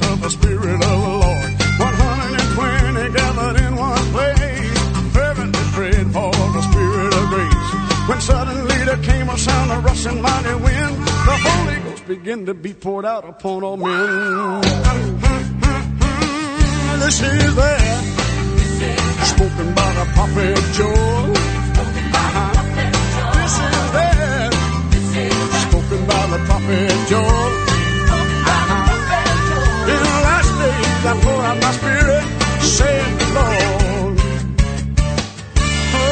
Of the Spirit of the Lord, 120 gathered in one place, fervently prayed for the Spirit of grace. When suddenly there came a sound of rushing mighty wind, the Holy Ghost began to be poured out upon all men. This is there, spoken by the prophet Joel. This is there, spoken by the prophet Joel. I pour out my spirit, saith the Lord. Oh,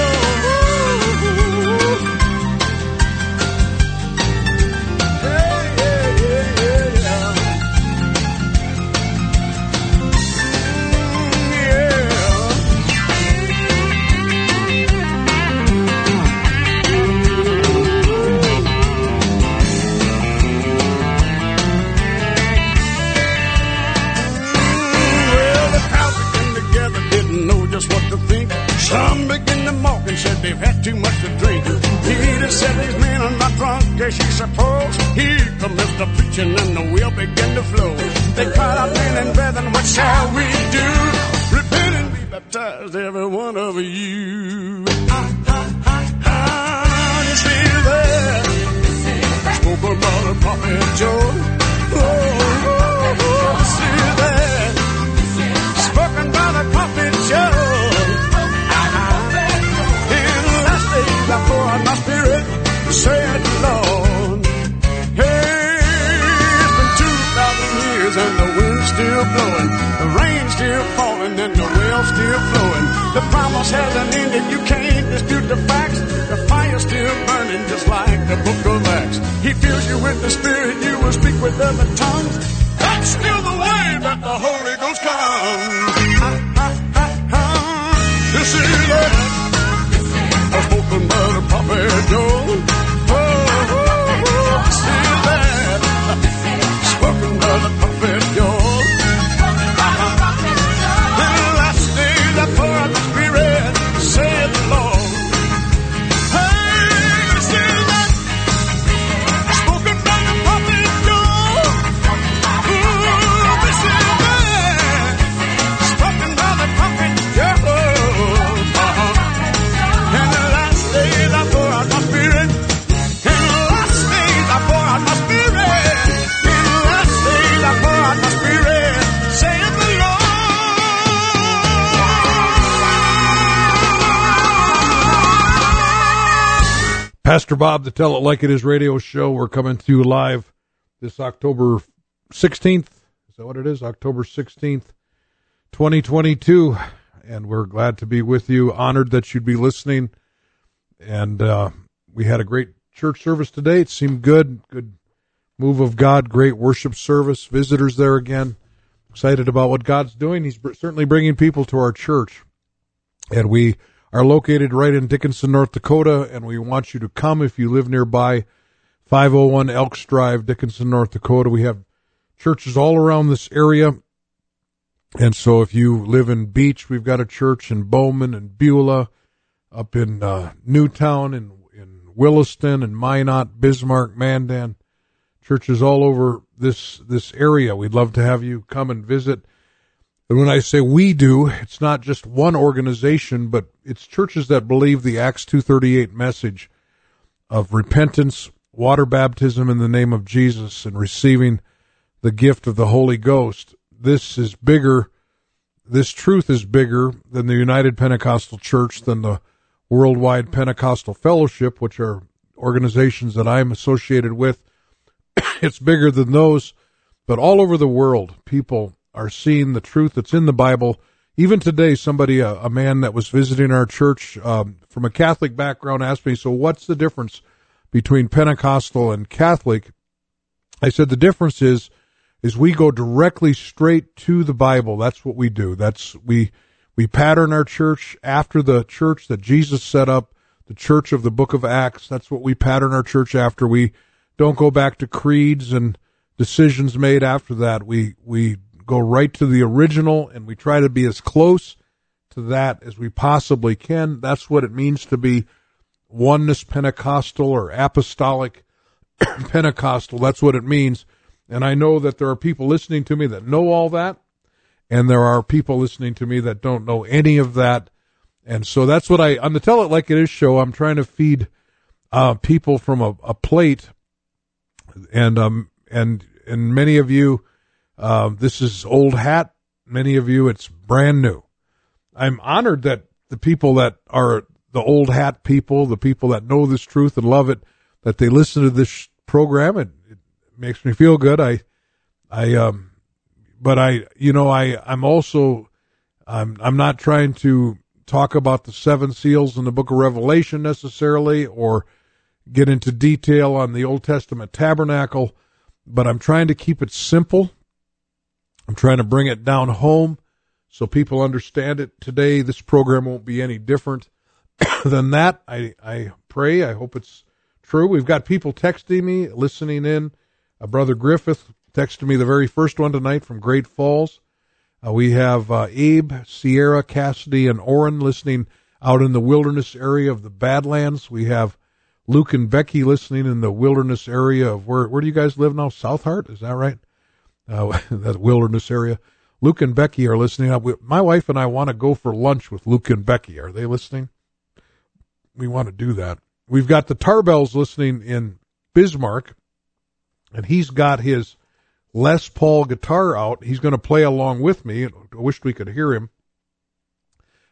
what to think. Some began to mock and said they've had too much to drink. Peter said these men are not drunk as you suppose. Here comes the preaching and the will began to flow. They cried out, men and brethren, what shall we do? Repent and be baptized, every one of you. This is that spoke about the prophet Joel. This is that spoken by the prophet Joel. I pour out my spirit, said the Lord. Hey, it's been 2,000 years and the wind's still blowing, the rain's still falling and the well's still flowing. The promise hasn't ended, you can't dispute the facts. The fire's still burning just like the book of Acts. He fills you with the Spirit, you will speak with other tongues. That's still the way that the Holy Ghost comes. This is it. Spoken by the prophet Joel. Oh, see that. Spoken by the prophet Joel. In the last days I pour out the Spirit, said the Lord. Hey, see that. Spoken by the prophet Joel. Ooh, this is that. Spoken by the prophet Joel. Pastor Bob, the Tell It Like It Is radio show. We're coming to you live this October 16th. Is that what it is? October 16th, 2022. And we're glad to be with you. Honored that you'd be listening. And we had a great church service today. It seemed good. Good move of God. Great worship service. Visitors there again. Excited about what God's doing. He's certainly bringing people to our church. And we are located right in Dickinson, North Dakota, and we want you to come if you live nearby. 501 Elks Drive, Dickinson, North Dakota. We have churches all around this area, and so if you live in Beach, we've got a church in Bowman and Beulah, up in Newtown and in Williston and Minot, Bismarck, Mandan. Churches all over this area. We'd love to have you come and visit. And when I say we do, it's not just one organization, but it's churches that believe the Acts 2:38 message of repentance, water baptism in the name of Jesus, and receiving the gift of the Holy Ghost. This is bigger. This truth is bigger than the United Pentecostal Church, than the Worldwide Pentecostal Fellowship, which are organizations that I'm associated with. It's bigger than those, but all over the world, people are seeing the truth that's in the Bible. Even today, somebody, a man that was visiting our church from a Catholic background asked me, so what's the difference between Pentecostal and Catholic? I said, the difference is we go directly straight to the Bible. That's what we do. We pattern our church after the church that Jesus set up, the church of the book of Acts. That's what we pattern our church after. We don't go back to creeds and decisions made after that. We go right to the original, and we try to be as close to that as we possibly can. That's what it means to be oneness Pentecostal or apostolic Pentecostal. That's what it means. And I know that there are people listening to me that know all that, and there are people listening to me that don't know any of that. And so that's what on the Tell It Like It Is show, I'm trying to feed people from a plate. And many of you, this is old hat. Many of you, it's brand new. I'm honored that the people that are the old hat people, the people that know this truth and love it, that they listen to this program. It makes me feel good. I'm not trying to talk about the seven seals in the book of Revelation necessarily, or get into detail on the Old Testament tabernacle, but I'm trying to keep it simple. I'm trying to bring it down home so people understand it. Today, this program won't be any different than that. I pray. I hope it's true. We've got people texting me, listening in. Brother Griffith texted me the very first one tonight from Great Falls. We have Abe, Sierra, Cassidy, and Oren listening out in the wilderness area of the Badlands. We have Luke and Becky listening in the wilderness area of where do you guys live now? Southheart, is that right? That wilderness area. Luke and Becky are listening up. My wife and I want to go for lunch with Luke and Becky. Are they listening? We want to do that. We've got the Tarbells listening in Bismarck, and he's got his Les Paul guitar out. He's going to play along with me. I wished we could hear him,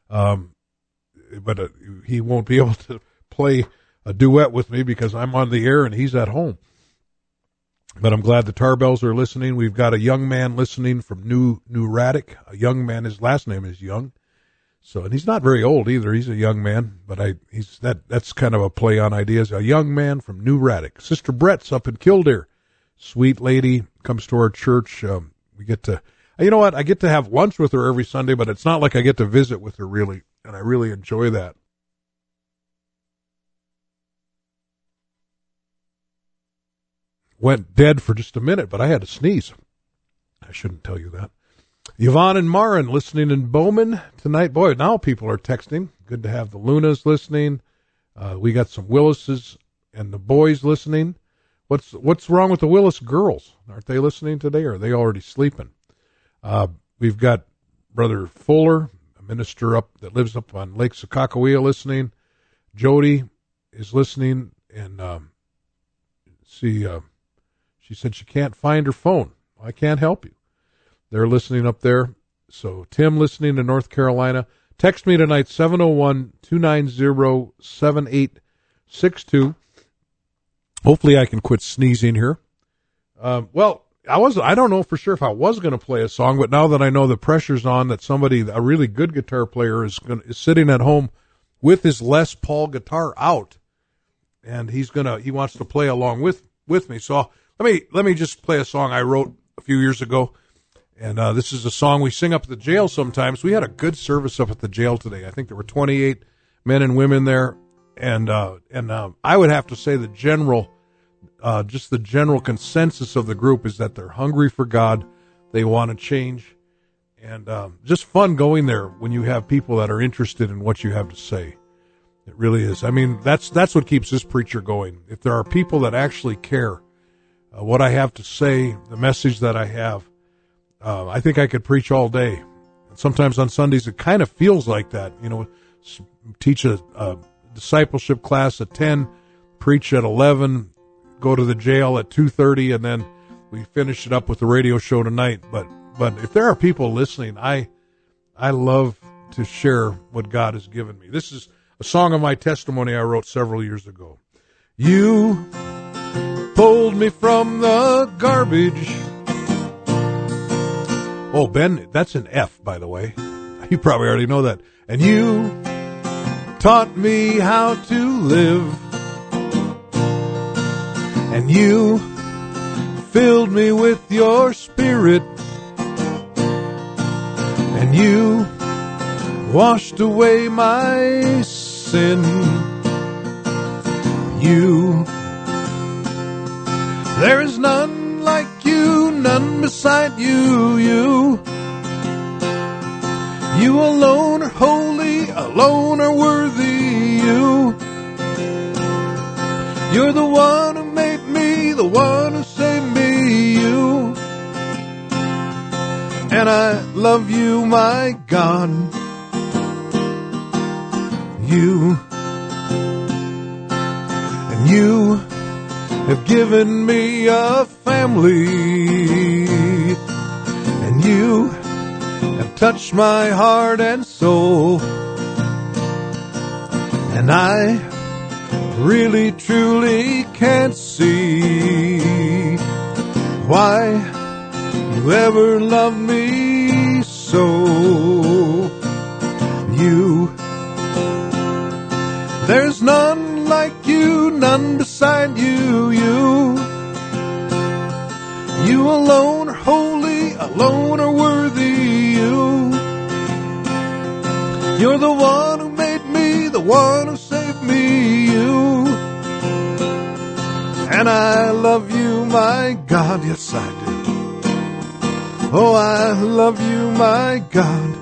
but he won't be able to play a duet with me because I'm on the air and he's at home. But I'm glad the Tarbells are listening. We've got a young man listening from New Hradec. A young man, his last name is Young. So, and he's not very old either. He's a young man, but that's kind of a play on ideas. A young man from New Hradec. Sister Brett's up in Kildare. Sweet lady, comes to our church. We get to, you know what? I get to have lunch with her every Sunday, but it's not like I get to visit with her really. And I really enjoy that. Went dead for just a minute, but I had to sneeze. I shouldn't tell you that. Yvonne and Marin listening in Bowman tonight. Boy, now people are texting. Good to have the Lunas listening. We got some Willises and the boys listening. What's wrong with the Willis girls? Aren't they listening today, or are they already sleeping? We've got Brother Fuller, a minister up that lives up on Lake Sakakawea, listening. Jody is listening, and she said she can't find her phone. I can't help you. They're listening up there. So Tim listening in North Carolina. Text me tonight, 701-290-7862. Hopefully I can quit sneezing here. I don't know for sure if I was going to play a song, but now that I know the pressure's on, that somebody, a really good guitar player, is sitting at home with his Les Paul guitar out, and he wants to play along with me. So let me just play a song I wrote a few years ago. And this is a song we sing up at the jail sometimes. We had a good service up at the jail today. I think there were 28 men and women there. And I would have to say the general consensus of the group is that they're hungry for God. They want to change. And just fun going there when you have people that are interested in what you have to say. It really is. I mean, that's what keeps this preacher going. If there are people that actually care what I have to say, the message that I have, I think I could preach all day. And sometimes on Sundays it kind of feels like that. You know, teach a discipleship class at 10, preach at 11, go to the jail at 2:30, and then we finish it up with the radio show tonight. But if there are people listening, I love to share what God has given me. This is a song of my testimony I wrote several years ago. You pulled me from the garbage. Oh, Ben, that's an F, by the way. You probably already know that. And you taught me how to live. And you filled me with your spirit. And you washed away my sin. You, there is none like you, none beside you, you. You alone are holy, alone are worthy, you. You're the one who made me, the one who saved me, you. And I love you, my God, you. And you have given me a family, and you have touched my heart and soul, and I really truly can't see why you ever loved me so. You, there's none like you, none beside you, you. You alone are holy, alone are worthy, you. You're the one who made me, the one who saved me, you. And I love you, my God, yes I do. Oh, I love you, my God.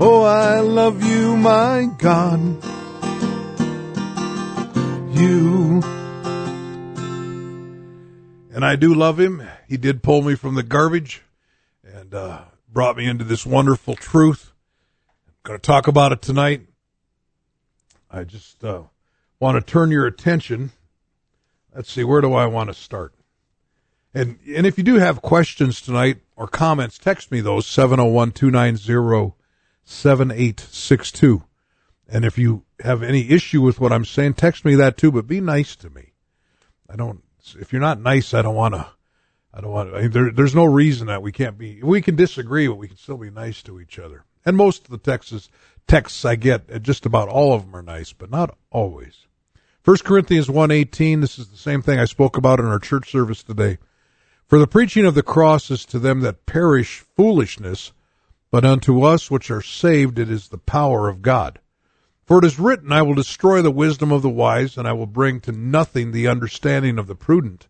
Oh, I love you, my God. You. And I do love him. He did pull me from the garbage and brought me into this wonderful truth. I'm going to talk about it tonight. I just want to turn your attention. Let's see, where do I want to start? And if you do have questions tonight or comments, text me those, 701-290-7862. And if you have any issue with what I'm saying, text me that too, but be nice to me. If you're not nice, I don't want to, there's no reason that we can disagree, but we can still be nice to each other. And most of the texts I get, just about all of them are nice, but not always. 1 Corinthians 1:18, this is the same thing I spoke about in our church service today. For the preaching of the cross is to them that perish foolishness, but unto us which are saved it is the power of God. For it is written, I will destroy the wisdom of the wise, and I will bring to nothing the understanding of the prudent.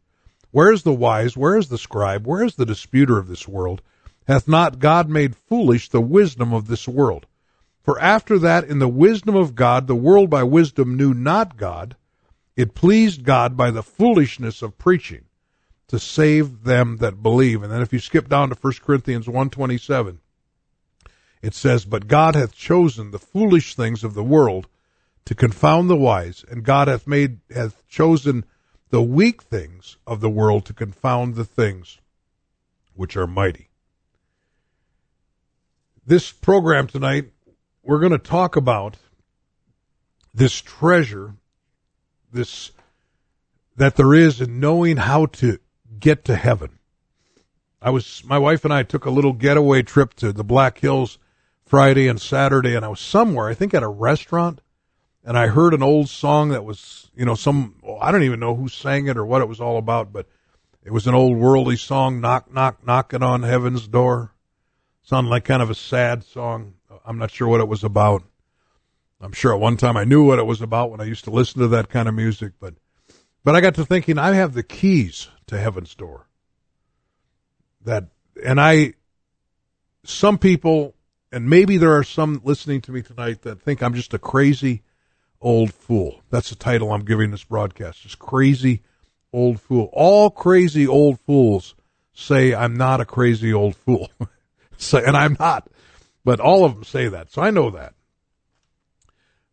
Where is the wise? Where is the scribe? Where is the disputer of this world? Hath not God made foolish the wisdom of this world? For after that, in the wisdom of God, the world by wisdom knew not God. It pleased God by the foolishness of preaching to save them that believe. And then if you skip down to 1 Corinthians 1:27, it says, But God hath chosen the foolish things of the world to confound the wise, and God hath chosen the weak things of the world to confound the things which are mighty. This program tonight, we're going to talk about this treasure, this that there is in knowing how to get to heaven. My wife and I took a little getaway trip to the Black Hills Friday and Saturday, and I was somewhere, I think at a restaurant, and I heard an old song that was, I don't even know who sang it or what it was all about, but it was an old worldly song, Knock, Knock, Knocking on Heaven's Door. Sounded like kind of a sad song. I'm not sure what it was about. I'm sure at one time I knew what it was about when I used to listen to that kind of music, but I got to thinking, I have the keys to heaven's door. Some people, and maybe there are some listening to me tonight that think I'm just a crazy old fool. That's the title I'm giving this broadcast, just crazy old fool. All crazy old fools say I'm not a crazy old fool, and I'm not. But all of them say that, so I know that.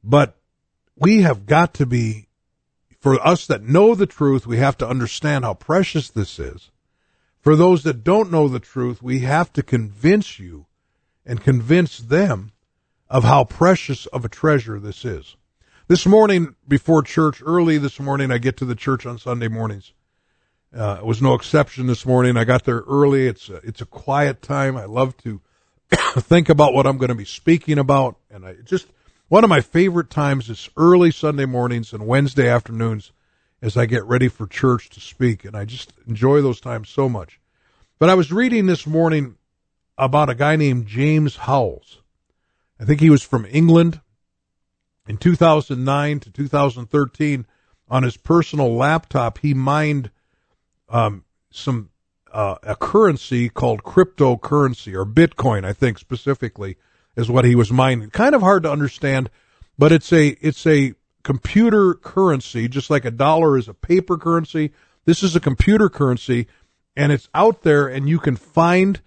But we have got to be, for us that know the truth, we have to understand how precious this is. For those that don't know the truth, we have to convince you and convince them of how precious of a treasure this is. This morning, before church, early this morning, I get to the church on Sunday mornings. It was no exception this morning. I got there early. It's a quiet time. I love to think about what I'm going to be speaking about. And I just, one of my favorite times is early Sunday mornings and Wednesday afternoons as I get ready for church to speak. And I just enjoy those times so much. But I was reading this morning about a guy named James Howells. I think he was from England. In 2009 to 2013, on his personal laptop, he mined a currency called cryptocurrency, or Bitcoin, I think specifically, is what he was mining. Kind of hard to understand, but it's a computer currency, just like a dollar is a paper currency. This is a computer currency, and it's out there, and you can find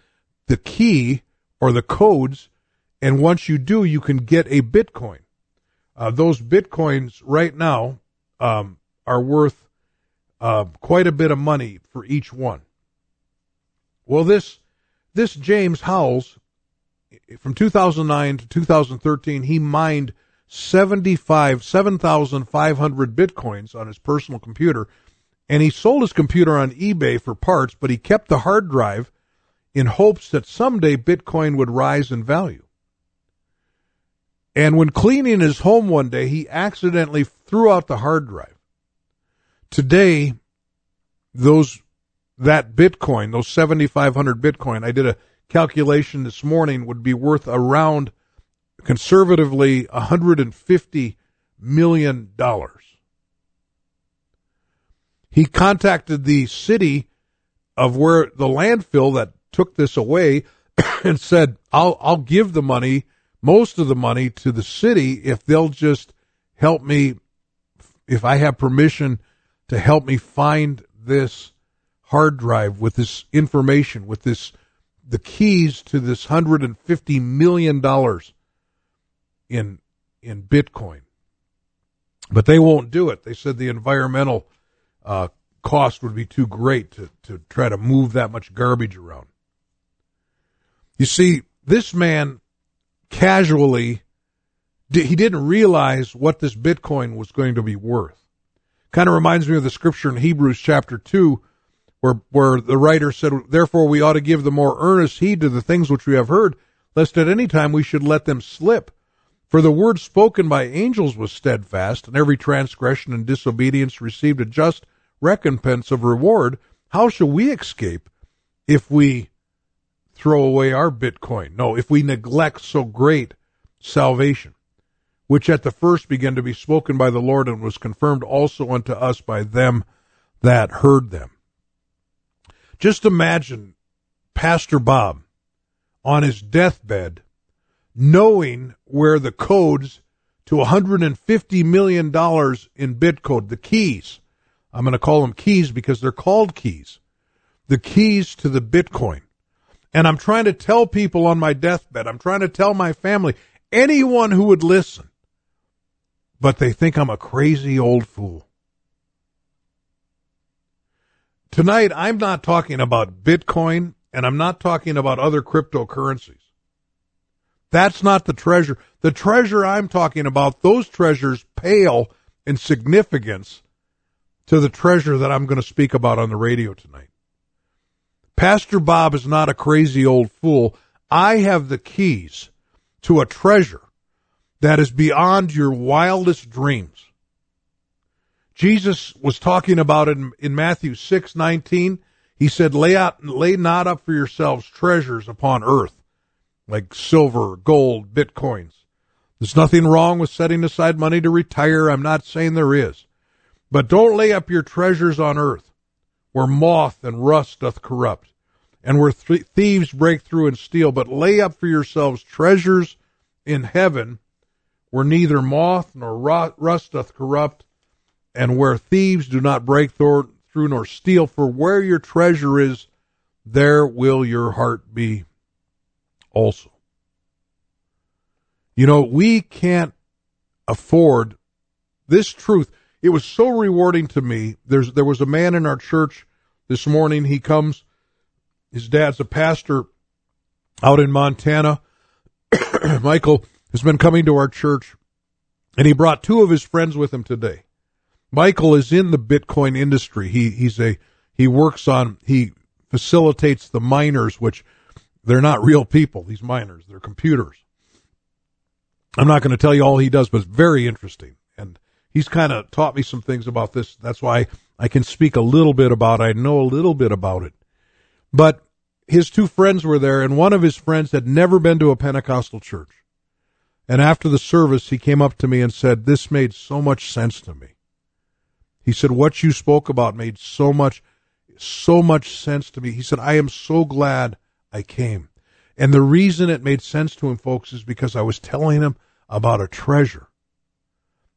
the key or the codes, and once you do, you can get a Bitcoin. Those Bitcoins right now are worth quite a bit of money for each one. Well, this James Howells, from 2009 to 2013, he mined 7,500 Bitcoins on his personal computer, and he sold his computer on eBay for parts, but he kept the hard drive in hopes that someday Bitcoin would rise in value. And when cleaning his home one day, he accidentally threw out the hard drive. Today, that Bitcoin, those 7,500 Bitcoin, I did a calculation this morning, would be worth around, conservatively, $150 million. He contacted the city of where the landfill that took this away and said, I'll give the money, most of the money, to the city if they'll just help me, if I have permission to help me find this hard drive with this information, with the keys to this $150 million in Bitcoin. But they won't do it. They said the environmental cost would be too great to try to move that much garbage around. You see, this man casually, he didn't realize what this Bitcoin was going to be worth. Kind of reminds me of the scripture in Hebrews chapter 2, where the writer said, "Therefore we ought to give the more earnest heed to the things which we have heard, lest at any time we should let them slip. For the word spoken by angels was steadfast, and every transgression and disobedience received a just recompense of reward. How shall we escape if we throw away our Bitcoin? No, if we neglect so great salvation, which at the first began to be spoken by the Lord and was confirmed also unto us by them that heard them." Just imagine Pastor Bob on his deathbed knowing where the codes to $150 million in Bitcoin, the keys, I'm going to call them keys because they're called keys, the keys to the Bitcoin. And I'm trying to tell people on my deathbed, I'm trying to tell my family, anyone who would listen, but they think I'm a crazy old fool. Tonight, I'm not talking about Bitcoin, and I'm not talking about other cryptocurrencies. That's not the treasure. The treasure I'm talking about, those treasures pale in significance to the treasure that I'm going to speak about on the radio tonight. Pastor Bob is not a crazy old fool. I have the keys to a treasure that is beyond your wildest dreams. Jesus was talking about it in Matthew 6:19. He said, lay not up for yourselves treasures upon earth, like silver, gold, bitcoins. There's nothing wrong with setting aside money to retire. I'm not saying there is. But don't lay up your treasures on earth, where moth and rust doth corrupt, and where thieves break through and steal. But lay up for yourselves treasures in heaven, where neither moth nor rust doth corrupt, and where thieves do not break through nor steal. For where your treasure is, there will your heart be also. You know, we can't afford this truth. It was so rewarding to me. There was a man in our church this morning. He comes, his dad's a pastor out in Montana. Michael has been coming to our church And he brought two of his friends with him today. Michael is in the Bitcoin industry. He facilitates the miners, which they're not real people, these miners. They're computers. I'm not going to tell you all he does, but it's very interesting. And he's kind of taught me some things about this. That's why I can speak a little bit about it. I know a little bit about it. But his two friends were there, and one of his friends had never been to a Pentecostal church. And after the service, he came up to me and said, this made so much sense to me. He said, what you spoke about made so much sense to me. He said, I am so glad I came. And the reason it made sense to him, folks, is because I was telling him about a treasure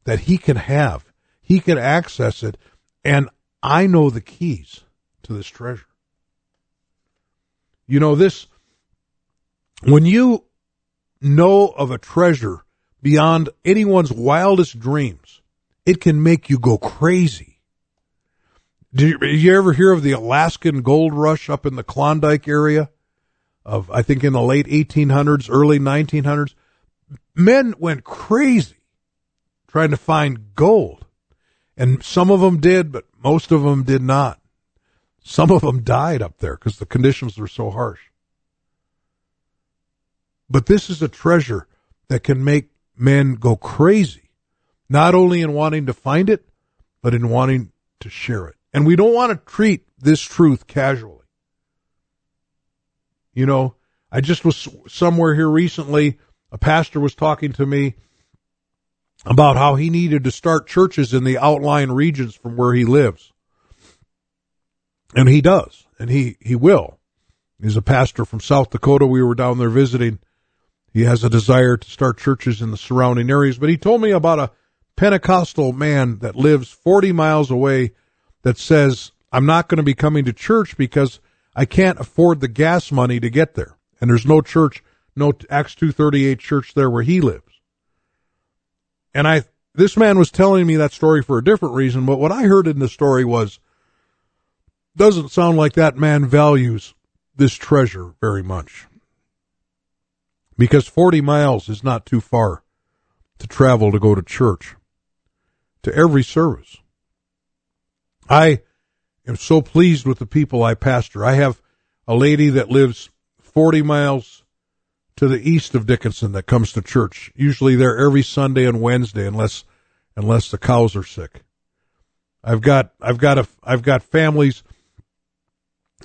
that he can have. He can access it, and I know the keys to this treasure. You know, this, when you know of a treasure beyond anyone's wildest dreams, it can make you go crazy. Did you ever hear of the Alaskan gold rush up in the Klondike area of, I think, in the late 1800s, early 1900s? Men went crazy trying to find gold, and some of them did, but most of them did not. Some of them died up there because the conditions were so harsh. But this is a treasure that can make men go crazy, not only in wanting to find it, but in wanting to share it. And we don't want to treat this truth casually. You know, I just was somewhere here recently, a pastor was talking to me about how he needed to start churches in the outlying regions from where he lives. And he does, and he will. He's a pastor from South Dakota. We were down there visiting. He has a desire to start churches in the surrounding areas. But he told me about a Pentecostal man that lives 40 miles away that says, I'm not going to be coming to church because I can't afford the gas money to get there. And there's no church, no Acts 238 church there where he lives. And this man was telling me that story for a different reason, but what I heard in the story was, doesn't sound like that man values this treasure very much, because 40 miles is not too far to travel to go to church, to every service. I am so pleased with the people I pastor. I have a lady that lives 40 miles to the east of Dickinson that comes to church, usually there every Sunday and Wednesday, unless the cows are sick. I've got families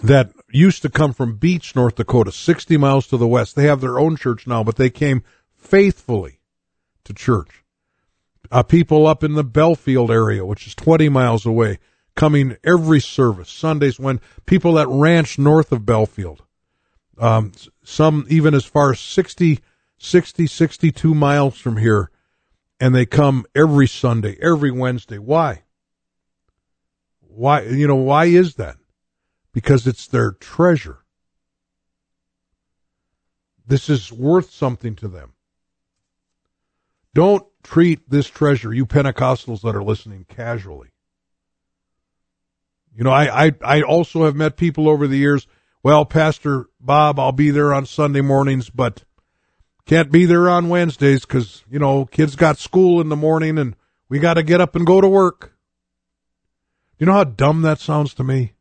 that used to come from Beach, North Dakota, 60 miles to the west. They have their own church now, but they came faithfully to church. People up in the Belfield area, which is 20 miles away, coming every service, Sundays, when people that ranch north of Belfield, some even as far as 62 miles from here, and they come every Sunday, every Wednesday. Why? You know, why is that? Because it's their treasure. This is worth something to them. Don't treat this treasure, you Pentecostals that are listening, casually. You know, I also have met people over the years, well, Pastor Bob, I'll be there on Sunday mornings, but can't be there on Wednesdays because, you know, kids got school in the morning and we got to get up and go to work. You know how dumb that sounds to me?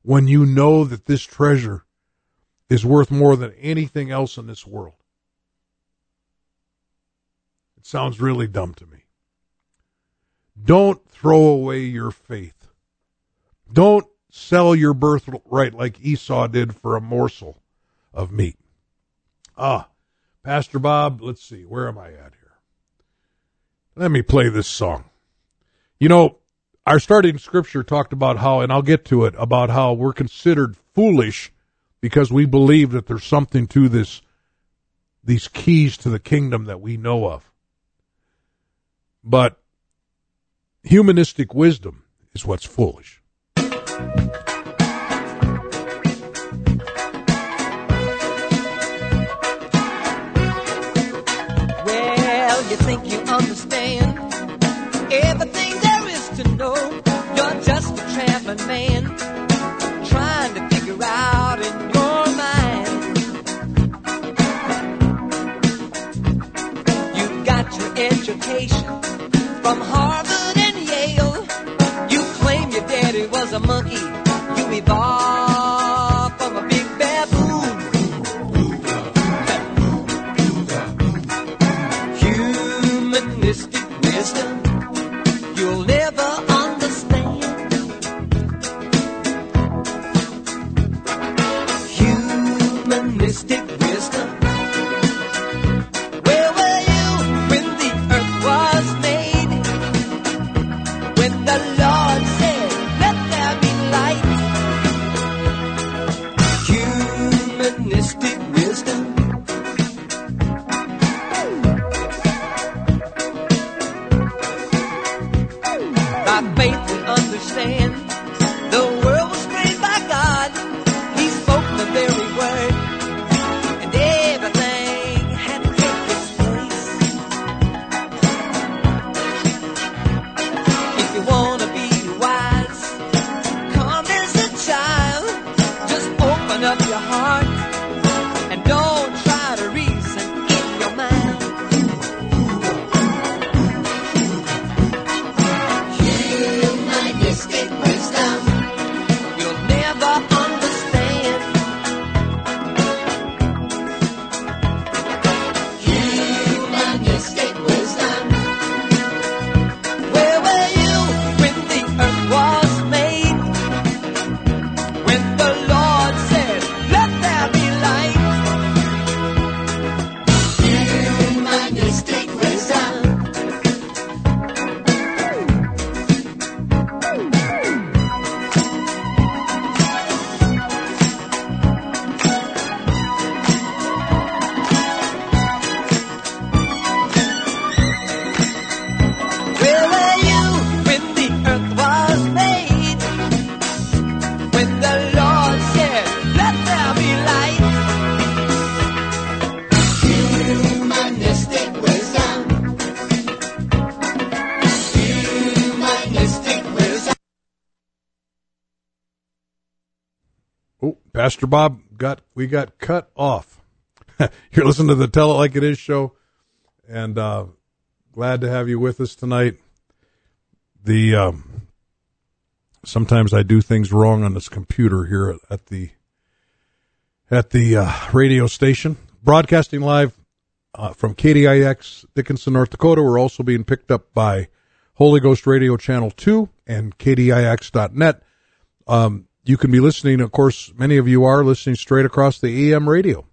When you know that this treasure is worth more than anything else in this world. It sounds really dumb to me. Don't throw away your faith. Don't sell your birthright like Esau did for a morsel of meat. Pastor Bob, let's see, where am I at here? Let me play this song. You know, our starting scripture talked about how, and I'll get to it, about how we're considered foolish because we believe that there's something to this, these keys to the kingdom that we know of. But humanistic wisdom is what's foolish. Well, you think you understand everything to know. You're just a traveling man trying to figure out in your mind. You've got your education. a monkey, you evolve from a big baboon. Humanistic wisdom you'll never understand. Humanistic wisdom. Pastor Bob, we got cut off. You're listening to the Tell It Like It Is show, and glad to have you with us tonight. The sometimes I do things wrong on this computer here at the radio station, broadcasting live from KDIX, Dickinson, North Dakota. We're also being picked up by Holy Ghost Radio Channel 2 and KDIX.net. You can be listening, of course, many of you are listening straight across the AM radio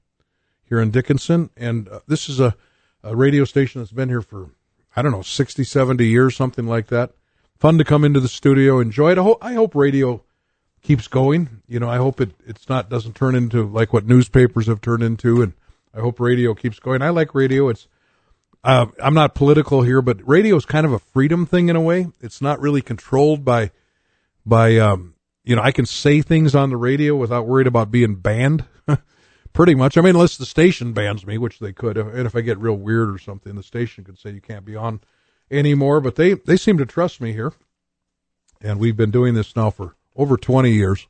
here in Dickinson, and this is a radio station that's been here for, 60, 70 years, something like that. Fun to come into the studio, enjoy it. I hope radio keeps going. I hope it doesn't turn into like what newspapers have turned into, and I hope radio keeps going. I like radio. It's I'm not political here, but radio is kind of a freedom thing in a way. It's not really controlled by I can say things on the radio without worried about being banned, pretty much. I mean, unless the station bans me, which they could. And if I get real weird or something, the station could say you can't be on anymore. But they seem to trust me here. And we've been doing this now for over 20 years.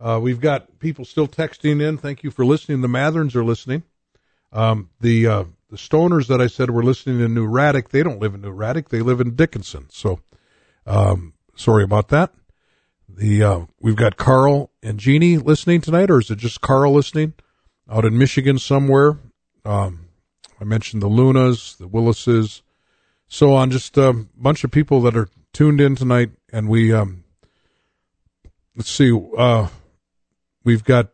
We've got people still texting in. Thank you for listening. The Matherns are listening. The Stoners that I said were listening in New Hradec, they don't live in New Hradec. They live in Dickinson. So sorry about that. We've got Carl and Jeannie listening tonight, or is it just Carl listening out in Michigan somewhere? I mentioned the Lunas, the Willises, so on. Just a bunch of people that are tuned in tonight, and we let's see. We've got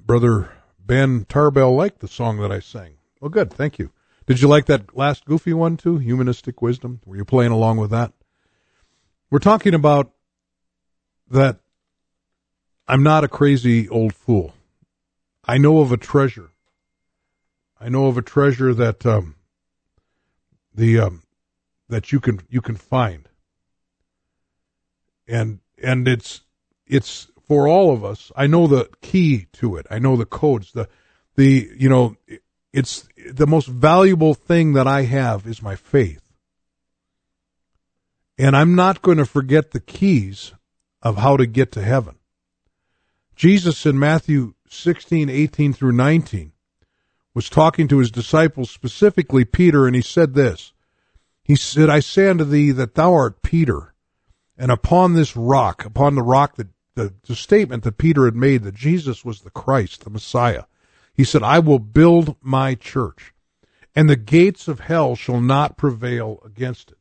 Brother Ben Tarbell liked the song that I sang. Well, good, thank you. Did you like that last goofy one too? Humanistic wisdom. Were you playing along with that? We're talking about that I'm not a crazy old fool. I know of a treasure. I know of a treasure that that you can find. And it's for all of us. I know the key to it. I know the codes. It's the most valuable thing that I have is my faith. And I'm not going to forget the keys of how to get to heaven. Jesus in Matthew 16:18 through 19 was talking to his disciples, specifically Peter, and he said this. He said, I say unto thee that thou art Peter, and upon this rock, upon the rock that the statement that Peter had made that Jesus was the Christ, the Messiah, he said, I will build my church, and the gates of hell shall not prevail against it.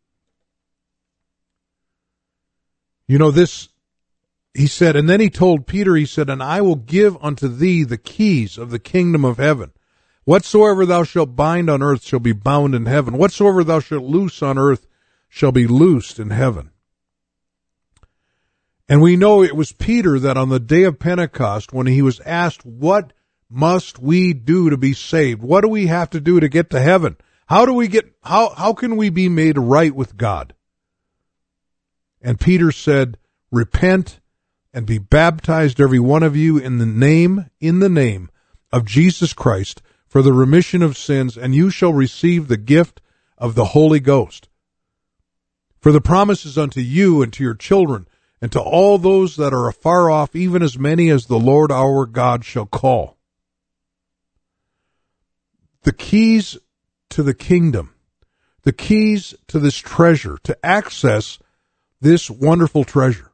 You know, this, he said, and then he told Peter, he said, and I will give unto thee the keys of the kingdom of heaven. Whatsoever thou shalt bind on earth shall be bound in heaven. Whatsoever thou shalt loose on earth shall be loosed in heaven. And we know it was Peter that on the day of Pentecost, when he was asked, what must we do to be saved? What do we have to do to get to heaven? How can we be made right with God? And Peter said, repent and be baptized every one of you in the name of Jesus Christ for the remission of sins, and you shall receive the gift of the Holy Ghost. For the promises unto you and to your children and to all those that are afar off, even as many as the Lord our God shall call. The keys to the kingdom, the keys to this treasure, to access this wonderful treasure,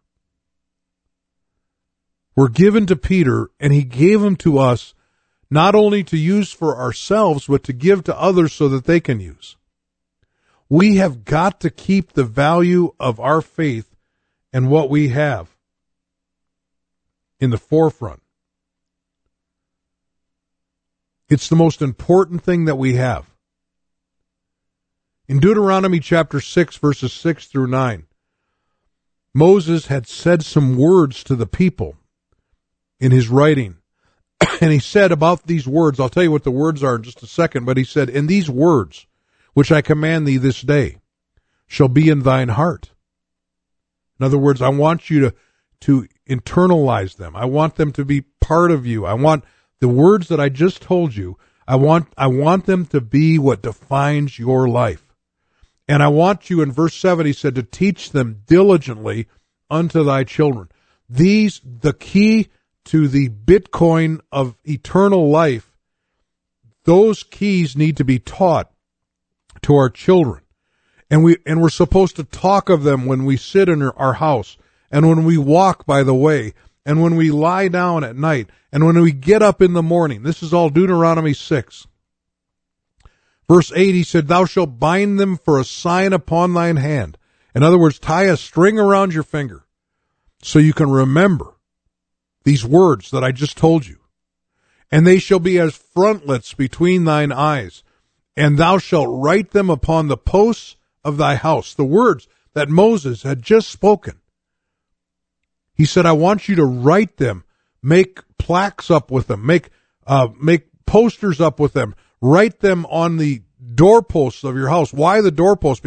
were given to Peter, and he gave them to us not only to use for ourselves, but to give to others so that they can use. We have got to keep the value of our faith and what we have in the forefront. It's the most important thing that we have. In Deuteronomy chapter 6, verses 6 through 9, Moses had said some words to the people in his writing. And he said about these words, I'll tell you what the words are in just a second, but he said, in these words, which I command thee this day, shall be in thine heart. In other words, I want you to internalize them. I want them to be part of you. I want the words that I just told you, I want them to be what defines your life. And I want you, in verse 7, he said, to teach them diligently unto thy children. These, the key to the Bitcoin of eternal life, those keys need to be taught to our children. And we're supposed to talk of them when we sit in our house, and when we walk by the way, and when we lie down at night, and when we get up in the morning. This is all Deuteronomy 6. Verse 8, he said, thou shalt bind them for a sign upon thine hand. In other words, tie a string around your finger so you can remember these words that I just told you. And they shall be as frontlets between thine eyes, and thou shalt write them upon the posts of thy house. The words that Moses had just spoken. He said, I want you to write them, make plaques up with them, make posters up with them, write them on the doorposts of your house. Why the doorposts?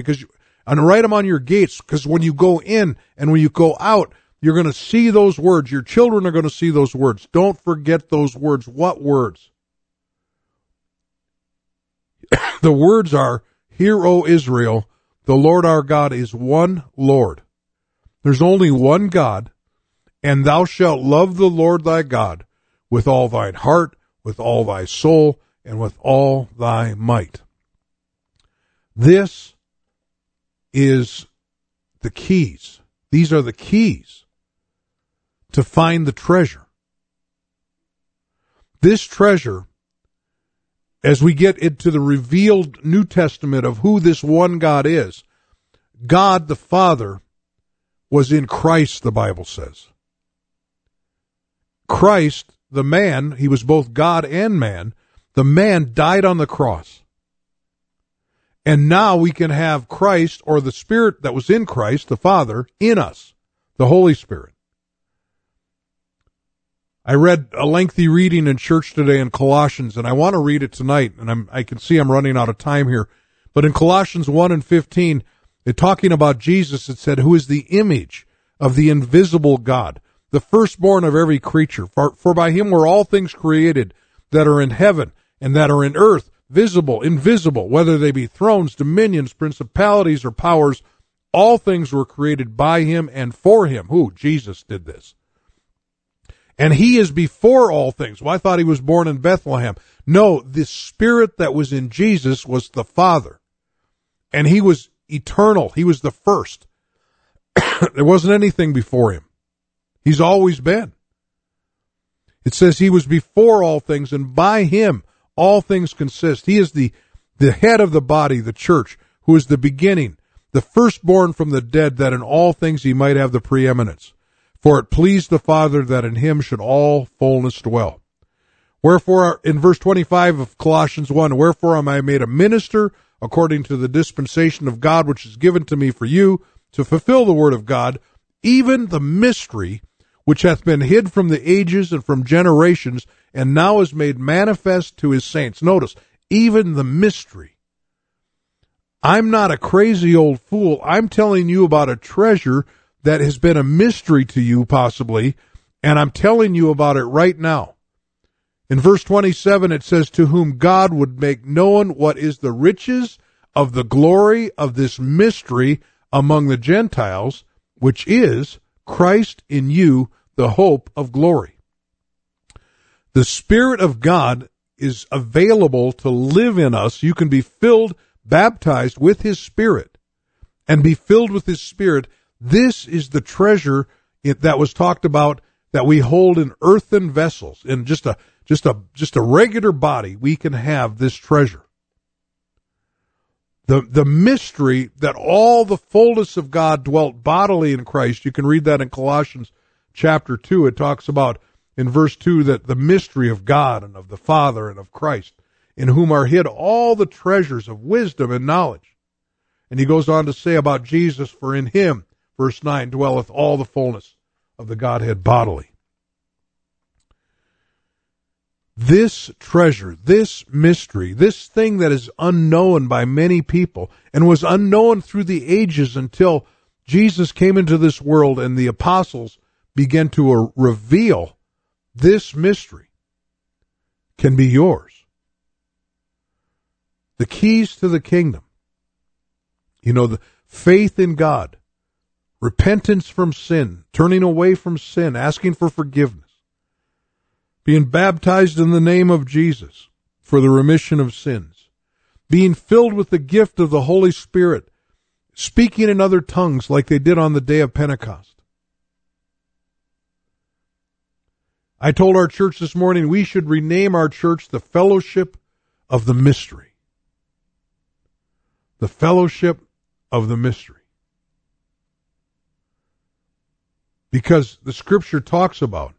And write them on your gates, because when you go in and when you go out, you're going to see those words. Your children are going to see those words. Don't forget those words. What words? The words are, Hear, O Israel, the Lord our God is one Lord. There's only one God, and thou shalt love the Lord thy God with all thine heart, with all thy soul, and with all thy might. This is the keys. These are the keys to find the treasure. This treasure, as we get into the revealed New Testament of who this one God is, God the Father was in Christ, the Bible says. Christ, the man, he was both God and man. The man died on the cross. And now we can have Christ, or the Spirit that was in Christ, the Father, in us, the Holy Spirit. I read a lengthy reading in church today in Colossians, and I want to read it tonight, and I can see I'm running out of time here. But in Colossians 1 and 15, they're talking about Jesus. It said, who is the image of the invisible God, the firstborn of every creature. For by him were all things created that are in heaven and that are in earth, visible, invisible, whether they be thrones, dominions, principalities, or powers. All things were created by him and for him. Who? Jesus did this. And he is before all things. Well, I thought he was born in Bethlehem. No, the Spirit that was in Jesus was the Father. And he was eternal. He was the first. There wasn't anything before him. He's always been. It says he was before all things, and by him all things consist. He is the head of the body, the church, who is the beginning, the firstborn from the dead, that in all things he might have the preeminence. For it pleased the Father that in him should all fullness dwell. Wherefore, in verse 25 of Colossians 1, wherefore am I made a minister according to the dispensation of God which is given to me for you, to fulfill the word of God, even the mystery which hath been hid from the ages and from generations, and now is made manifest to his saints. Notice, even the mystery. I'm not a crazy old fool. I'm telling you about a treasure that has been a mystery to you, possibly, and I'm telling you about it right now. In verse 27, it says, to whom God would make known what is the riches of the glory of this mystery among the Gentiles, which is Christ in you, the hope of glory. The Spirit of God is available to live in us. You can be filled, baptized with his Spirit, and be filled with his Spirit. This is the treasure that was talked about, that we hold in earthen vessels. In just a regular body, we can have this treasure. The mystery that all the fullness of God dwelt bodily in Christ. You can read that in Colossians chapter 2. It talks about in verse 2 that the mystery of God and of the Father and of Christ, in whom are hid all the treasures of wisdom and knowledge. And he goes on to say about Jesus, for in him, verse 9, dwelleth all the fullness of the Godhead bodily. This treasure, this mystery, this thing that is unknown by many people and was unknown through the ages until Jesus came into this world and the apostles began to reveal this mystery, can be yours. The keys to the kingdom. You know, the faith in God, repentance from sin, turning away from sin, asking for forgiveness, being baptized in the name of Jesus for the remission of sins, being filled with the gift of the Holy Spirit, speaking in other tongues like they did on the day of Pentecost. I told our church this morning we should rename our church the Fellowship of the Mystery. The Fellowship of the Mystery. Because the Scripture talks about,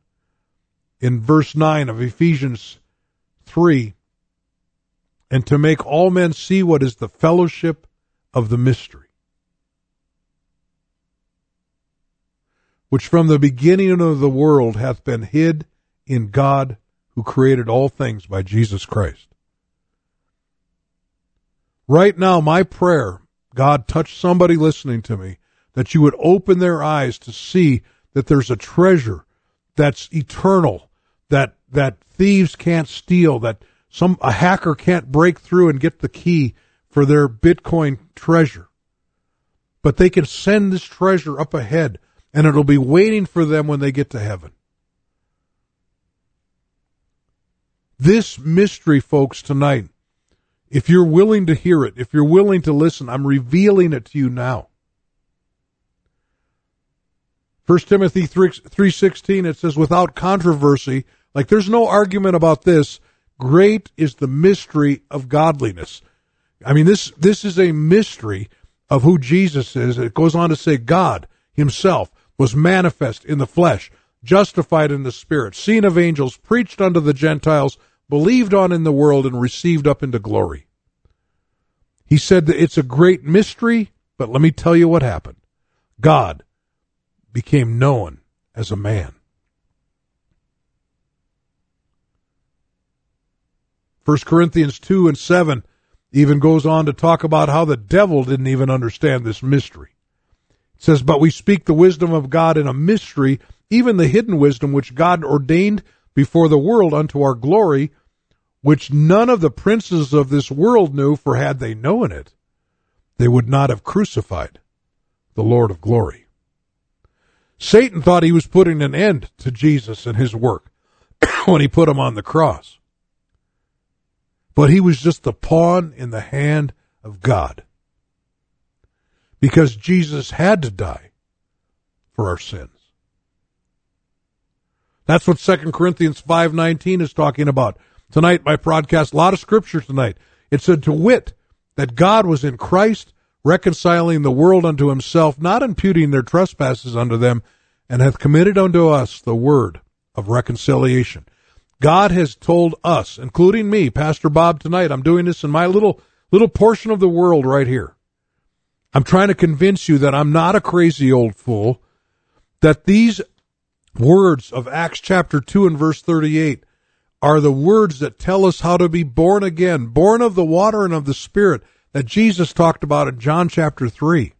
in verse 9 of Ephesians 3, and to make all men see what is the fellowship of the mystery, which from the beginning of the world hath been hid in God, who created all things by Jesus Christ. Right now, my prayer, God, touch somebody listening to me, that you would open their eyes to see that there's a treasure that's eternal, that thieves can't steal, that a hacker can't break through and get the key for their Bitcoin treasure. But they can send this treasure up ahead, and it'll be waiting for them when they get to heaven. This mystery, folks, tonight, if you're willing to hear it, if you're willing to listen, I'm revealing it to you now. 1 Timothy 3:16, it says, without controversy, like there's no argument about this, great is the mystery of godliness. I mean, this is a mystery of who Jesus is. It goes on to say God himself was manifest in the flesh, justified in the Spirit, seen of angels, preached unto the Gentiles, believed on in the world, and received up into glory. He said that it's a great mystery, but let me tell you what happened. God became known as a man. 1 Corinthians 2:7 even goes on to talk about how the devil didn't even understand this mystery. It says, but we speak the wisdom of God in a mystery, even the hidden wisdom which God ordained before the world unto our glory, which none of the princes of this world knew, for had they known it, they would not have crucified the Lord of glory. Satan thought he was putting an end to Jesus and his work when he put him on the cross. But he was just the pawn in the hand of God. Because Jesus had to die for our sins. That's what 2 Corinthians 5:19 is talking about. Tonight, my broadcast, a lot of scripture tonight. It said, to wit, that God was in Christ, reconciling the world unto himself, not imputing their trespasses unto them, and hath committed unto us the word of reconciliation. God has told us, including me, Pastor Bob, tonight, I'm doing this in my little portion of the world right here. I'm trying to convince you that I'm not a crazy old fool, that these words of Acts chapter 2 and verse 38 are the words that tell us how to be born again, born of the water and of the Spirit, that Jesus talked about in John chapter 3.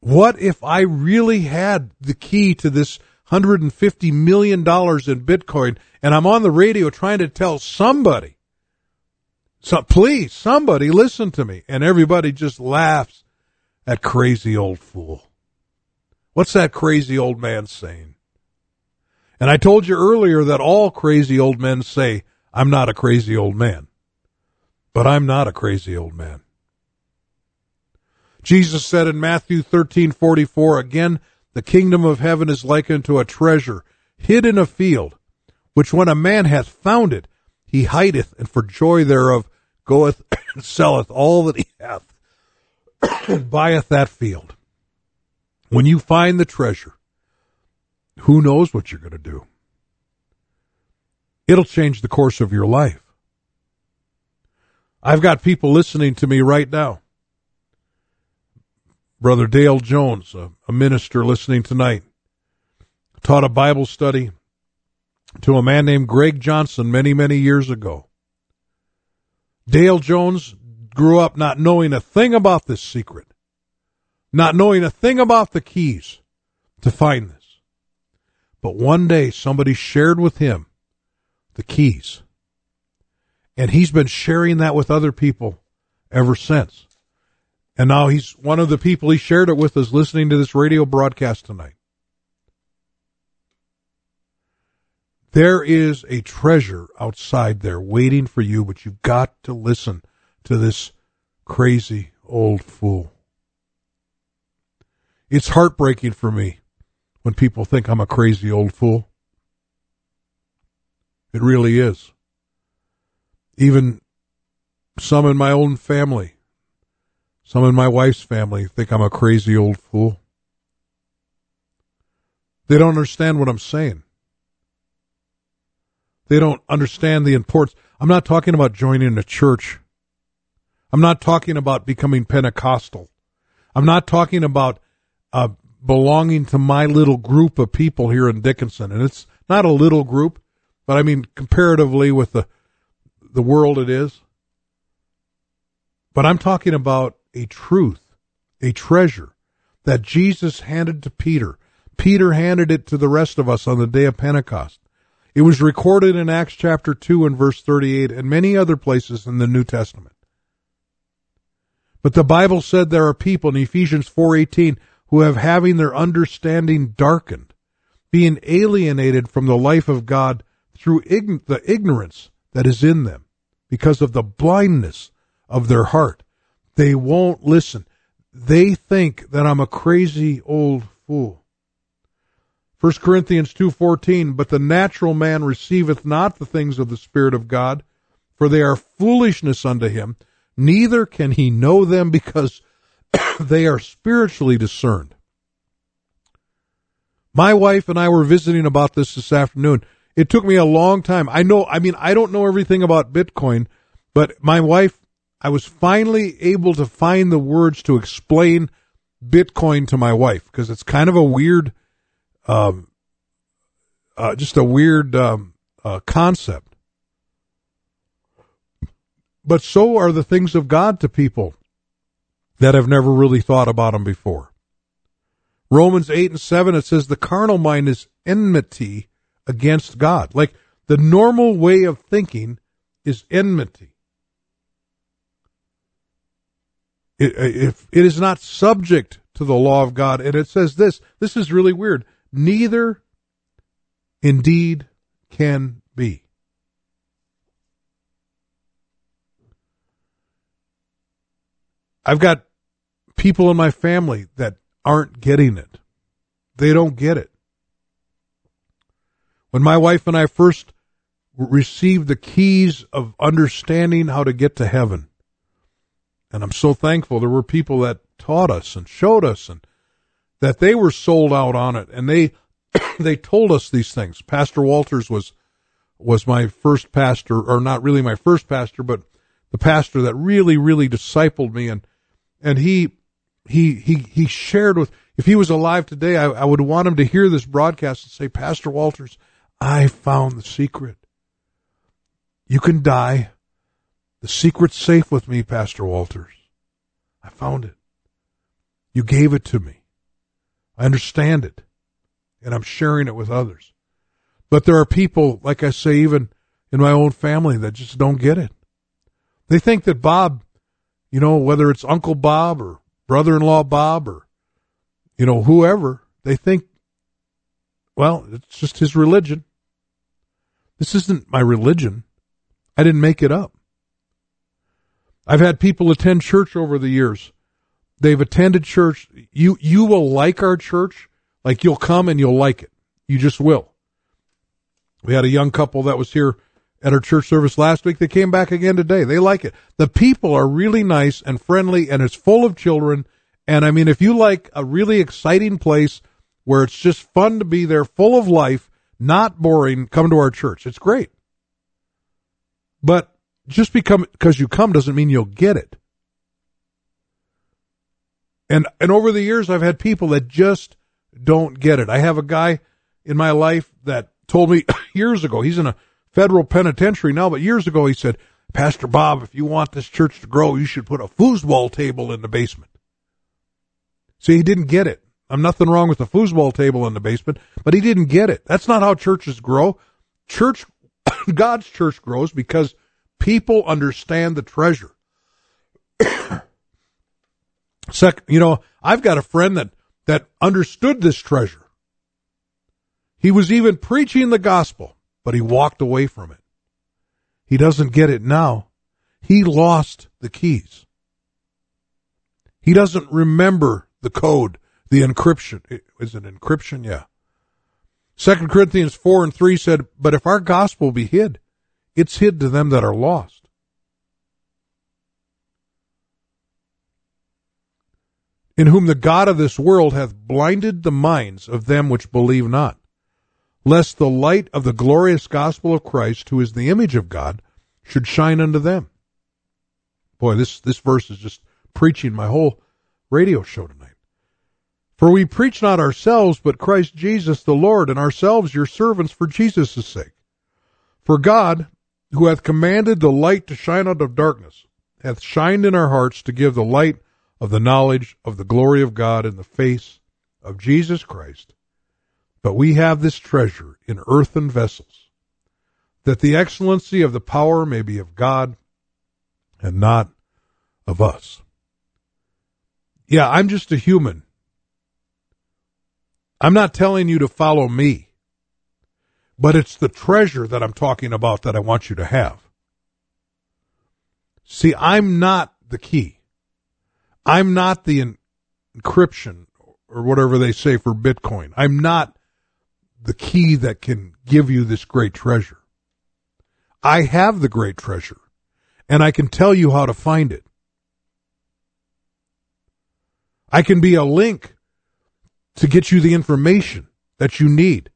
What if I really had the key to this $150 million in Bitcoin, and I'm on the radio trying to tell somebody, so please, somebody listen to me, and everybody just laughs at crazy old fool. What's that crazy old man saying? And I told you earlier that all crazy old men say, I'm not a crazy old man. But I'm not a crazy old man. Jesus said in Matthew 13:44, again, the kingdom of heaven is like unto a treasure hid in a field, which when a man hath found it, he hideth, and for joy thereof goeth and selleth all that he hath, and buyeth that field. When you find the treasure, who knows what you're going to do? It'll change the course of your life. I've got people listening to me right now. Brother Dale Jones, a minister listening tonight, taught a Bible study to a man named Greg Johnson many, many years ago. Dale Jones grew up not knowing a thing about this secret, not knowing a thing about the keys to find this. But one day somebody shared with him the keys. And he's been sharing that with other people ever since. And now he's one of the people he shared it with is listening to this radio broadcast tonight. There is a treasure outside there waiting for you, but you've got to listen to this crazy old fool. It's heartbreaking for me when people think I'm a crazy old fool. It really is. Even some in my own family, some in my wife's family think I'm a crazy old fool. They don't understand what I'm saying. They don't understand the importance. I'm not talking about joining a church. I'm not talking about becoming Pentecostal. I'm not talking about belonging to my little group of people here in Dickinson. And it's not a little group, but I mean comparatively with the world it is. But I'm talking about a truth, a treasure that Jesus handed to Peter. Peter handed it to the rest of us on the day of Pentecost. It was recorded in Acts chapter 2 and verse 38 and many other places in the New Testament. But the Bible said there are people in Ephesians 4:18 who have having their understanding darkened, being alienated from the life of God through the ignorance that is in them. Because of the blindness of their heart, they won't listen. They think that I'm a crazy old fool. 1 Corinthians 2:14, but the natural man receiveth not the things of the Spirit of God, for they are foolishness unto him, neither can he know them because they are spiritually discerned. My wife and I were visiting about this afternoon. It took me a long time. I don't know everything about Bitcoin, but my wife, I was finally able to find the words to explain Bitcoin to my wife, because it's kind of a weird, concept. But so are the things of God to people that have never really thought about them before. Romans 8:7, it says, the carnal mind is enmity against God. Like the normal way of thinking is enmity. If it is not subject to the law of God, and it says this is really weird, neither indeed can be. I've got people in my family that aren't getting it. They don't get it. When my wife and I first received the keys of understanding how to get to heaven, and I'm so thankful there were people that taught us and showed us, and that they were sold out on it, and they told us these things. Pastor Walters was my first pastor, or not really my first pastor, but the pastor that really, really discipled me, and he shared with, if he was alive today, I would want him to hear this broadcast and say, Pastor Walters, I found the secret. You can die. The secret's safe with me, Pastor Walters. I found it. You gave it to me. I understand it, and I'm sharing it with others. But there are people, like I say, even in my own family, that just don't get it. They think that Bob, you know, whether it's Uncle Bob or brother-in-law Bob or, you know, whoever, they think, well, it's just his religion. This isn't my religion. I didn't make it up. I've had people attend church over the years. They've attended church. You will like our church. Like, you'll come and you'll like it. You just will. We had a young couple that was here at our church service last week. They came back again today. They like it. The people are really nice and friendly, and it's full of children. And, I mean, if you like a really exciting place where it's just fun to be there, full of life, not boring, come to our church. It's great. But just because you come doesn't mean you'll get it. And over the years, I've had people that just don't get it. I have a guy in my life that told me years ago, he's in a federal penitentiary now, but years ago he said, Pastor Bob, if you want this church to grow, you should put a foosball table in the basement. See, he didn't get it. I'm nothing wrong with the foosball table in the basement, but he didn't get it. That's not how churches grow. God's church grows because people understand the treasure. Second, you know, I've got a friend that understood this treasure. He was even preaching the gospel, but he walked away from it. He doesn't get it now. He lost the keys. He doesn't remember the code, the encryption. Is it encryption? Yeah. 2 Corinthians 4:3 said, but if our gospel be hid, it's hid to them that are lost. In whom the God of this world hath blinded the minds of them which believe not, lest the light of the glorious gospel of Christ, who is the image of God, should shine unto them. Boy, this verse is just preaching my whole radio show tonight. For we preach not ourselves, but Christ Jesus the Lord, and ourselves your servants for Jesus' sake. For God, who hath commanded the light to shine out of darkness, hath shined in our hearts to give the light of the knowledge of the glory of God in the face of Jesus Christ. But we have this treasure in earthen vessels, that the excellency of the power may be of God and not of us. Yeah, I'm just a human. I'm not telling you to follow me, but it's the treasure that I'm talking about that I want you to have. See, I'm not the key. I'm not the encryption, or whatever they say for Bitcoin. I'm not the key that can give you this great treasure. I have the great treasure, and I can tell you how to find it. I can be a link to get you the information that you need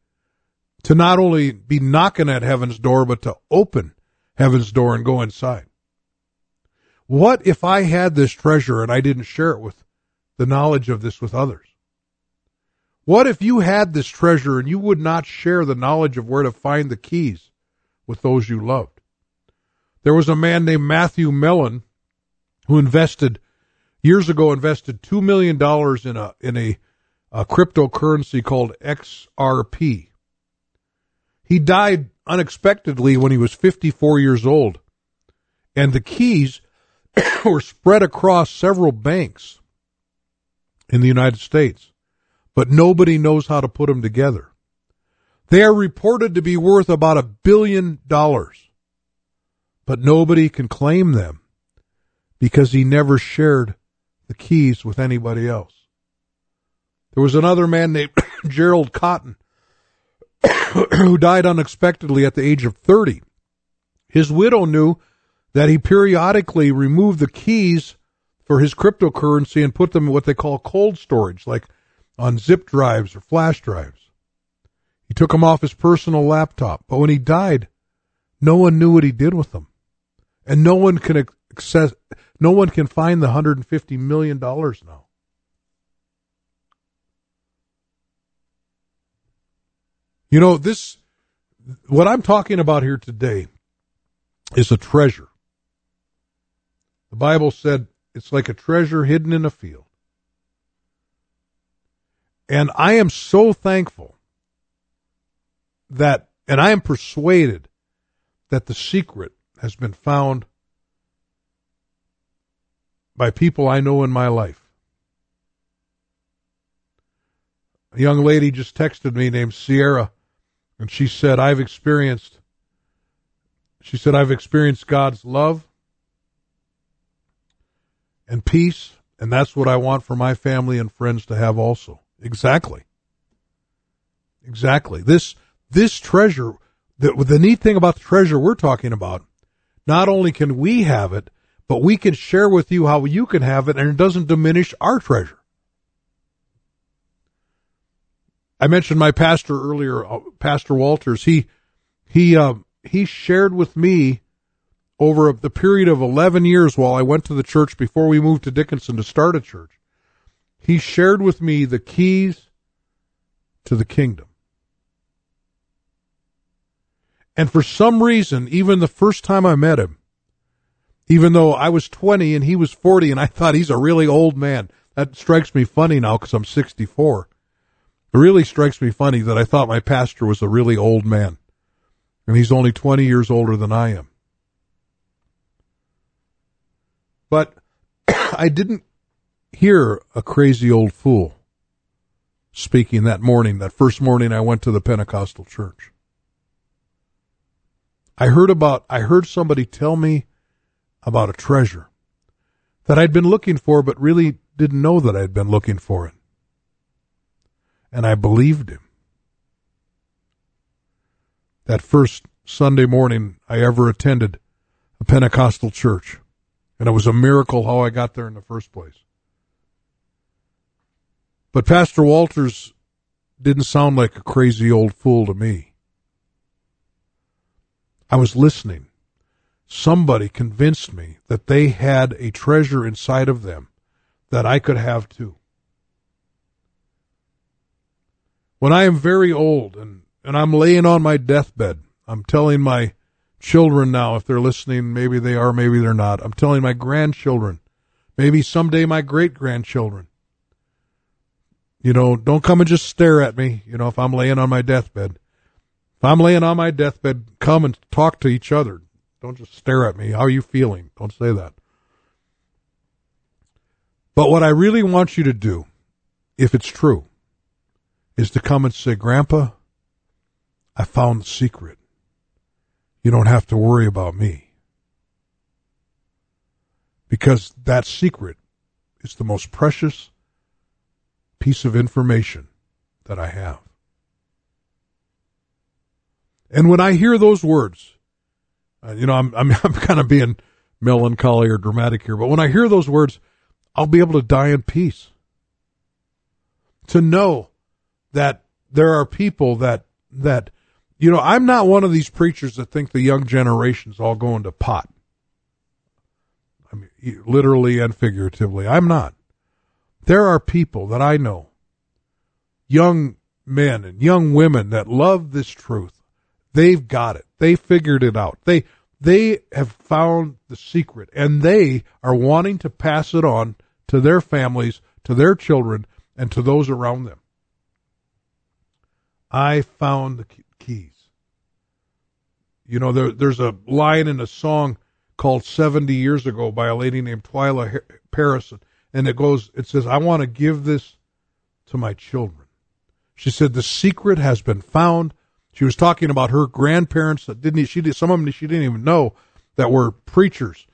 to not only be knocking at heaven's door, but to open heaven's door and go inside. What if I had this treasure and I didn't share it with the knowledge of this with others? What if you had this treasure and you would not share the knowledge of where to find the keys with those you loved? There was a man named Matthew Mellon who years ago invested $2 million in a cryptocurrency called XRP. He died unexpectedly when he was 54 years old, and the keys were spread across several banks in the United States, but nobody knows how to put them together. They are reported to be worth about $1 billion, but nobody can claim them because he never shared the keys with anybody else. There was another man named Gerald Cotton, who died unexpectedly at the age of 30. His widow knew that he periodically removed the keys for his cryptocurrency and put them in what they call cold storage, like on zip drives or flash drives. He took them off his personal laptop, but when he died, no one knew what he did with them. And no one can find the $150 million now. You know, this, what I'm talking about here today is a treasure. The Bible said it's like a treasure hidden in a field. And I am so thankful that, and I am persuaded that the secret has been found by people I know in my life. A young lady just texted me named Sierra, and she said, I've experienced God's love and peace, and that's what I want for my family and friends to have also. Exactly. Exactly. This treasure, the neat thing about the treasure we're talking about, not only can we have it, but we can share with you how you can have it, and it doesn't diminish our treasure. I mentioned my pastor earlier, Pastor Walters. He shared with me over the period of 11 years while I went to the church before we moved to Dickinson to start a church. He shared with me the keys to the kingdom. And for some reason, even the first time I met him, even though I was 20 and he was 40, and I thought he's a really old man. That strikes me funny now because I'm 64. It really strikes me funny that I thought my pastor was a really old man, and he's only 20 years older than I am. But I didn't hear a crazy old fool speaking that morning, that first morning I went to the Pentecostal church. I heard somebody tell me about a treasure that I'd been looking for, but really didn't know that I'd been looking for it. And I believed him. That first Sunday morning I ever attended a Pentecostal church, and it was a miracle how I got there in the first place. But Pastor Walters didn't sound like a crazy old fool to me. I was listening. Somebody convinced me that they had a treasure inside of them that I could have too. When I am very old and I'm laying on my deathbed, I'm telling my children now, if they're listening, maybe they are, maybe they're not. I'm telling my grandchildren, maybe someday my great-grandchildren, you know, don't come and just stare at me, you know, if I'm laying on my deathbed. If I'm laying on my deathbed, come and talk to each other. Don't just stare at me. How are you feeling? Don't say that. But what I really want you to do, if it's true, is to come and say, Grandpa, I found the secret. You don't have to worry about me. Because that secret is the most precious piece of information that I have. And when I hear those words, you know, I'm kind of being melancholy or dramatic here, but when I hear those words, I'll be able to die in peace. To know that there are people that, you know, I'm not one of these preachers that think the young generation's all going to pot. I mean, literally and figuratively. I'm not. There are people that I know, young men and young women that love this truth. They've got it. They figured it out. They have found the secret, and they are wanting to pass it on to their families, to their children, and to those around them. I found the keys. You know, there's a line in a song called 70 Years Ago by a lady named Twyla Paris, and it says, I want to give this to my children. She said, the secret has been found. She was talking about her grandparents some of them she didn't even know that were preachers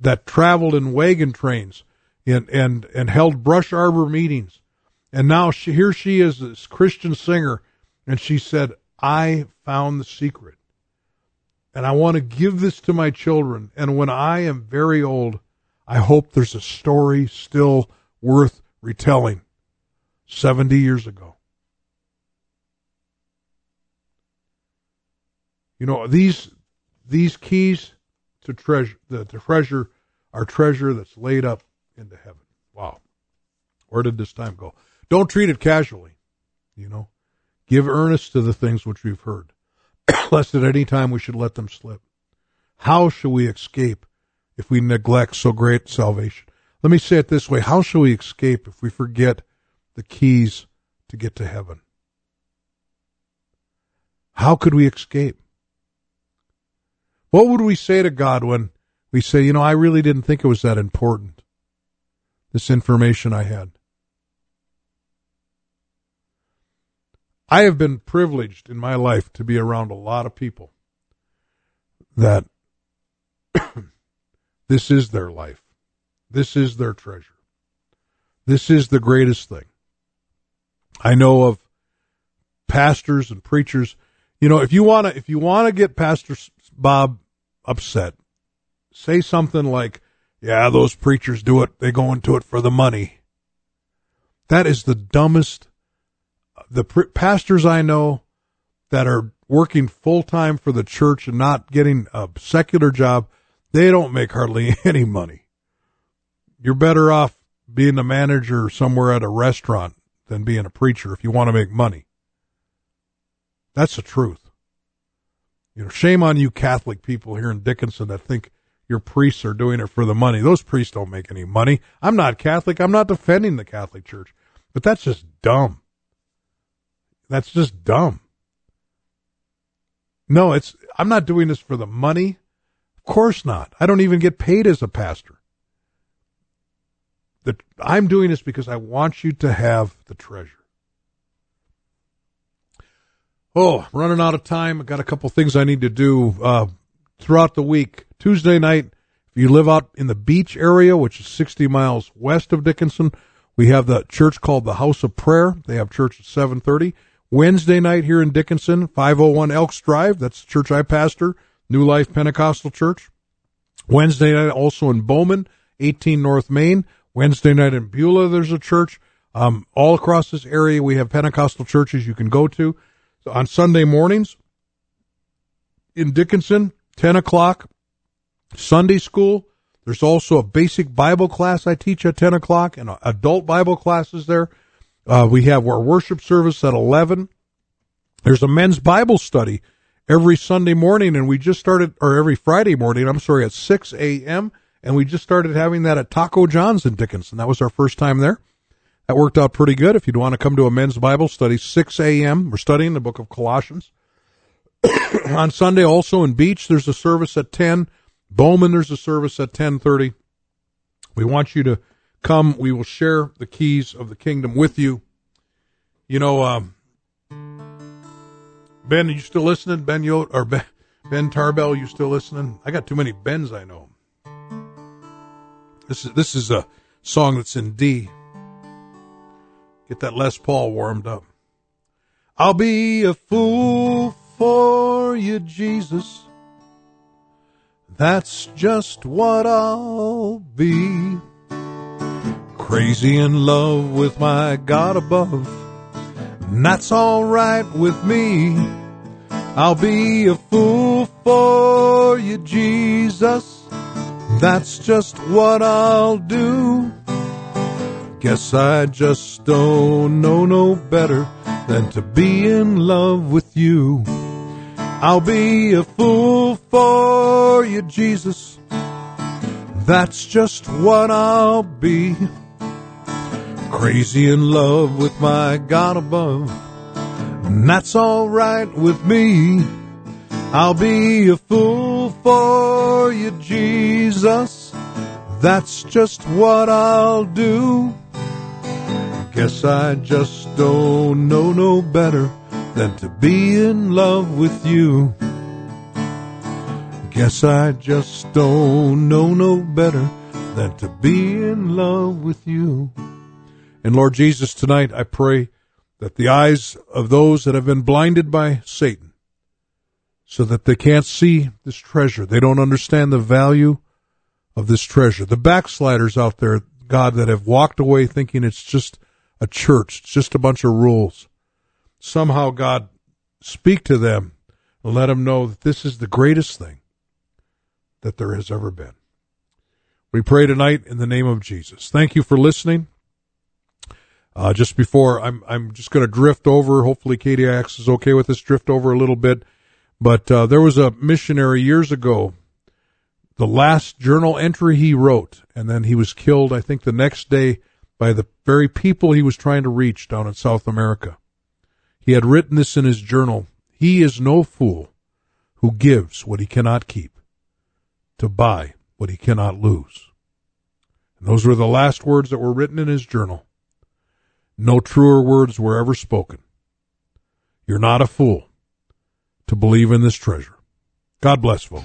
that traveled in wagon trains and held brush arbor meetings And now here she is, this Christian singer, and she said, I found the secret. And I want to give this to my children. And when I am very old, I hope there's a story still worth retelling. 70 years ago. You know, these keys to treasure, the treasure, our treasure that's laid up into heaven. Wow. Where did this time go? Don't treat it casually, you know. Give earnest to the things which we've heard, lest at any time we should let them slip. How shall we escape if we neglect so great salvation? Let me say it this way. How shall we escape if we forget the keys to get to heaven? How could we escape? What would we say to God when we say, you know, I really didn't think it was that important, this information I had? I have been privileged in my life to be around a lot of people that this is their life. This is their treasure. This is the greatest thing. I know of pastors and preachers. You know, if you want to get Pastor Bob upset, say something like, yeah, those preachers do it. They go into it for the money. That is the dumbest. The pastors I know that are working full-time for the church and not getting a secular job, they don't make hardly any money. You're better off being a manager somewhere at a restaurant than being a preacher if you want to make money. That's the truth. You know, shame on you Catholic people here in Dickinson that think your priests are doing it for the money. Those priests don't make any money. I'm not Catholic. I'm not defending the Catholic Church. But that's just dumb. That's just dumb. No, I'm not doing this for the money. Of course not. I don't even get paid as a pastor. I'm doing this because I want you to have the treasure. Oh, I'm running out of time. I've got a couple things I need to do throughout the week. Tuesday night, if you live out in the Beach area, which is 60 miles west of Dickinson, we have the church called the House of Prayer. They have church at 7:30. Wednesday night here in Dickinson, 501 Elks Drive. That's the church I pastor, New Life Pentecostal Church. Wednesday night also in Bowman, 18 North Main. Wednesday night in Beulah, there's a church. All across this area, we have Pentecostal churches you can go to. So on Sunday mornings, in Dickinson, 10 o'clock, Sunday school. There's also a basic Bible class I teach at 10 o'clock, and adult Bible classes there. We have our worship service at 11. There's a men's Bible study every Sunday morning, and we just started, or every Friday morning, I'm sorry, at 6 a.m., and we just started having that at Taco John's in Dickinson. That was our first time there. That worked out pretty good. If you'd want to come to a men's Bible study, 6 a.m., we're studying the book of Colossians. On Sunday also in Beach, there's a service at 10. Bowman, there's a service at 10:30. We want you to come. We will share the keys of the kingdom with you. You know, Ben, are you still listening? Ben Tarbell, you still listening? I got too many Bens I know. This is a song that's in D. Get that Les Paul warmed up. I'll be a fool for you, Jesus. That's just what I'll be. Crazy in love with my God above. And that's all right with me. I'll be a fool for you, Jesus. That's just what I'll do. Guess I just don't know no better than to be in love with you. I'll be a fool for you, Jesus. That's just what I'll be. Crazy in love with my God above. And that's all right with me. I'll be a fool for you, Jesus. That's just what I'll do. Guess I just don't know no better than to be in love with you. Guess I just don't know no better than to be in love with you. And Lord Jesus, tonight I pray that the eyes of those that have been blinded by Satan, so that they can't see this treasure, they don't understand the value of this treasure. The backsliders out there, God, that have walked away thinking it's just a church, it's just a bunch of rules. Somehow, God, speak to them and let them know that this is the greatest thing that there has ever been. We pray tonight in the name of Jesus. Thank you for listening. Just before, I'm just going to drift over. Hopefully Katie Axe is okay with this, drift over a little bit. But there was a missionary years ago, the last journal entry he wrote, and then he was killed, I think, the next day by the very people he was trying to reach down in South America. He had written this in his journal: "He is no fool who gives what he cannot keep to buy what he cannot lose." And those were the last words that were written in his journal. No truer words were ever spoken. You're not a fool to believe in this treasure. God bless, folks.